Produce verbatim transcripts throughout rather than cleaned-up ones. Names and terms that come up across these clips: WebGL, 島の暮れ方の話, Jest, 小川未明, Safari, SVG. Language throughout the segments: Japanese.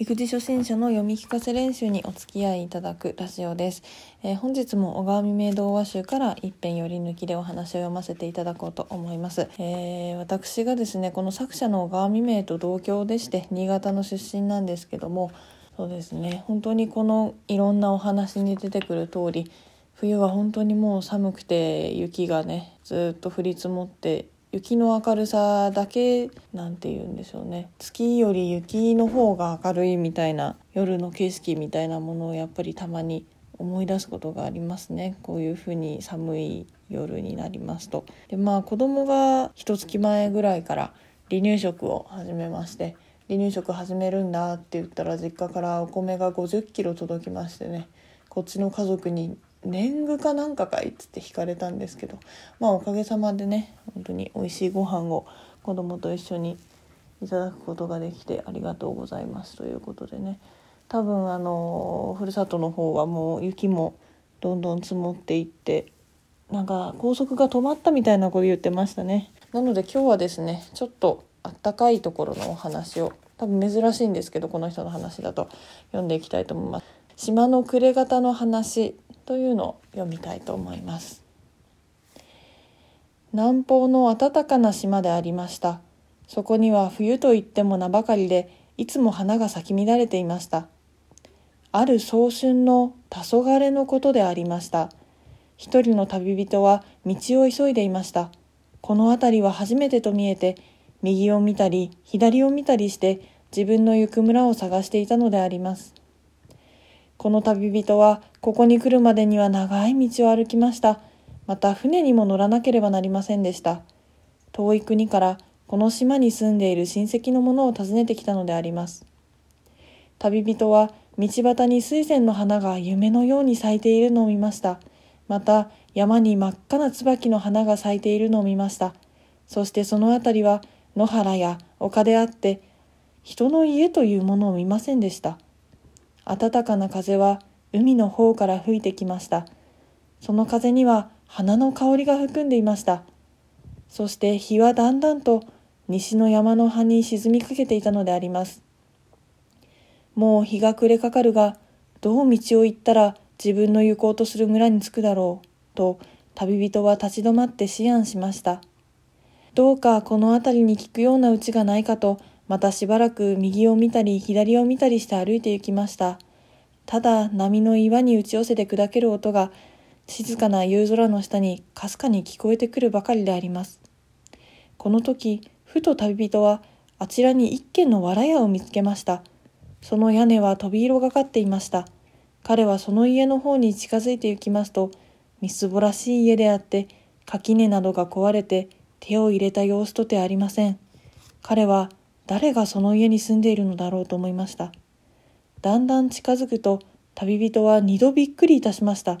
育児初心者の読み聞かせ練習にお付き合いいただくラジオです、えー、本日も小川未明童話集から一編より抜きでお話を読ませていただこうと思います、えー、私がですねこの作者の小川未明と同郷でして新潟の出身なんですけども、そうですね本当にこのいろんなお話に出てくる通り冬は本当にもう寒くて雪がねずっと降り積もって雪の明るさだけなんて言うんでしょうね、月より雪の方が明るいみたいな夜の景色みたいなものをやっぱりたまに思い出すことがありますね。こういうふうに寒い夜になりますと。でまあ子供が一月前ぐらいから離乳食を始めまして、離乳食始めるんだって言ったら実家からお米がごじゅっキロ届きましてね、こっちの家族に年貢かなんかかいっつって引かれたんですけど、まあおかげさまでね本当に美味しいご飯を子供と一緒にいただくことができてありがとうございますということでね、多分あのふるさとの方はもう雪もどんどん積もっていって、なんか高速が止まったみたいなこと言ってましたね。なので今日はですねちょっとあったかいところのお話を、多分珍しいんですけどこの人の話だと読んでいきたいと思います。島の暮れ方の話というのを読みたいと思います。南方の暖かな島でありました。そこには冬といっても名ばかりでいつも花が咲き乱れていました。ある早春の黄昏のことでありました。一人の旅人は道を急いでいました。この辺りは初めてと見えて右を見たり左を見たりして自分の行く村を探していたのであります。この旅人はここに来るまでには長い道を歩きました。また船にも乗らなければなりませんでした。遠い国からこの島に住んでいる親戚の者を訪ねてきたのであります。旅人は道端に水仙の花が夢のように咲いているのを見ました。また山に真っ赤な椿の花が咲いているのを見ました。そしてそのあたりは野原や丘であって、人の家というものを見ませんでした。暖かな風は海の方から吹いてきました。その風には花の香りが含んでいました。そして日はだんだんと西の山の端に沈みかけていたのであります。もう日が暮れかかるが、どう道を行ったら自分の行こうとする村に着くだろうと旅人は立ち止まって思案しました。どうかこの辺りに聞くようなうちがないかと、またしばらく右を見たり左を見たりして歩いて行きました。ただ波の岩に打ち寄せて砕ける音が静かな夕空の下にかすかに聞こえてくるばかりであります。この時、ふと旅人はあちらに一軒の藁屋を見つけました。その屋根は飛び色がかっていました。彼はその家の方に近づいて行きますと、みすぼらしい家であって、垣根などが壊れて手を入れた様子とてありません。彼は誰がその家に住んでいるのだろうと思いました。だんだん近づくと、旅人は二度びっくりいたしました。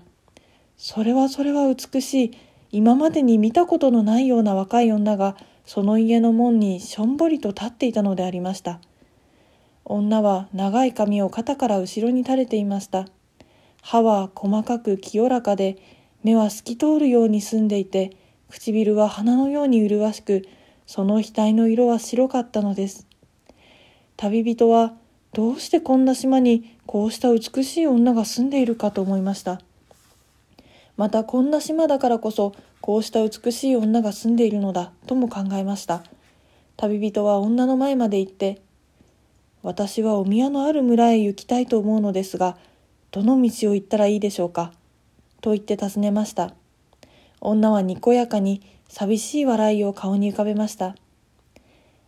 それはそれは美しい、今までに見たことのないような若い女が、その家の門にしょんぼりと立っていたのでありました。女は長い髪を肩から後ろに垂れていました。歯は細かく清らかで、目は透き通るように澄んでいて、唇は花のように麗しく、その額の色は白かったのです。旅人はどうしてこんな島にこうした美しい女が住んでいるかと思いました。またこんな島だからこそこうした美しい女が住んでいるのだとも考えました。旅人は女の前まで行って、私はお宮のある村へ行きたいと思うのですが、どの道を行ったらいいでしょうかと言って尋ねました。女はにこやかに、寂しい笑いを顔に浮かべました。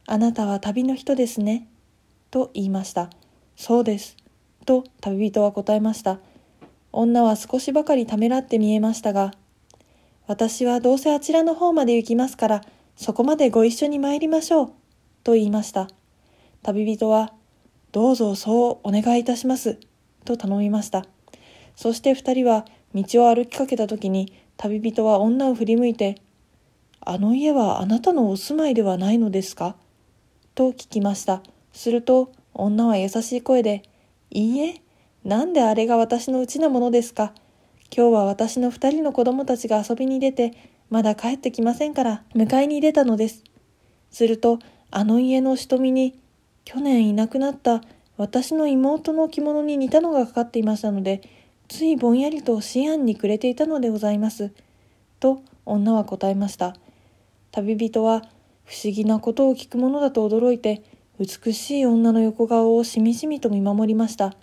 あなたは旅の人ですね、と言いました。そうです、と旅人は答えました。女は少しばかりためらって見えましたが、私はどうせあちらの方まで行きますから、そこまでご一緒に参りましょう、と言いました。旅人は、どうぞそうお願いいたします、と頼みました。そして二人は道を歩きかけたときに、旅人は女を振り向いて、あの家はあなたのお住まいではないのですかと聞きました。すると女は優しい声で、いいえ、なんであれが私のうちなものですか。今日は私の二人の子供たちが遊びに出て、まだ帰ってきませんから迎えに出たのです。するとあの家のしとみに、去年いなくなった私の妹の着物に似たのがかかっていましたので、ついぼんやりと思案に暮れていたのでございます。と女は答えました。旅人は不思議なことを聞くものだと驚いて、美しい女の横顔をしみじみと見守りました。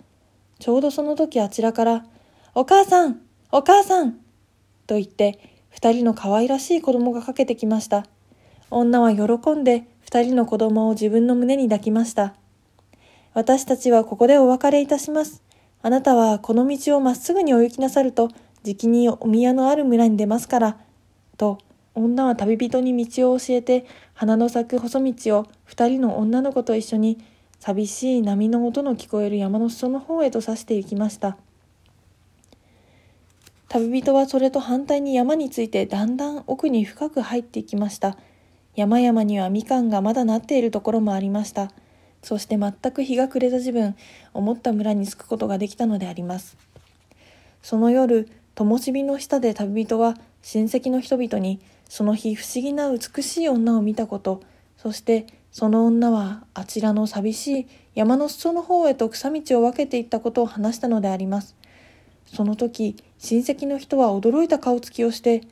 ちょうどその時あちらから、お母さん、お母さんと言って、二人の可愛らしい子供が駆けてきました。女は喜んで二人の子供を自分の胸に抱きました。私たちはここでお別れいたします。あなたはこの道をまっすぐにお行きなさると、じきにお宮のある村に出ますから。と、女は旅人に道を教えて、花の咲く細道を二人の女の子と一緒に、寂しい波の音の聞こえる山の裾の方へと指して行きました。旅人はそれと反対に山についてだんだん奥に深く入っていきました。山々にはみかんがまだなっているところもありました。そして全く日が暮れた時分、思った村に着くことができたのであります。その夜、灯火の下で旅人は親戚の人々に、その日不思議な美しい女を見たこと、そしてその女はあちらの寂しい山の裾の方へと草道を分けていったことを話したのであります。その時、親戚の人は驚いた顔つきをして、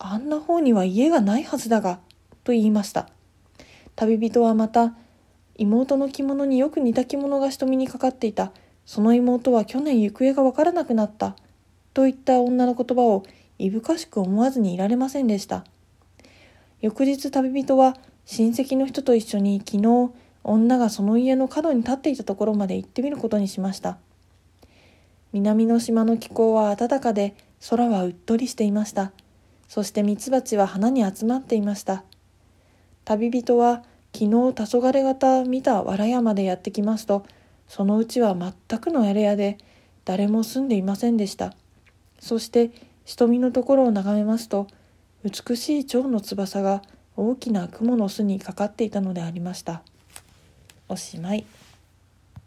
あんな方には家がないはずだが、と言いました。旅人はまた、妹の着物によく似た着物が瞳にかかっていた。その妹は去年行方がわからなくなった。といった女の言葉をいぶかしく思わずにいられませんでした。翌日旅人は親戚の人と一緒に昨日、女がその家の角に立っていたところまで行ってみることにしました。南の島の気候は暖かで、空はうっとりしていました。そしてミツバチは花に集まっていました。旅人は、昨日黄昏方見た藁屋までやってきますと、そのうちは全くのやれやで、誰も住んでいませんでした。そして瞳のところを眺めますと、美しい蝶の翼が大きな雲の巣にかかっていたのでありました。おしまい。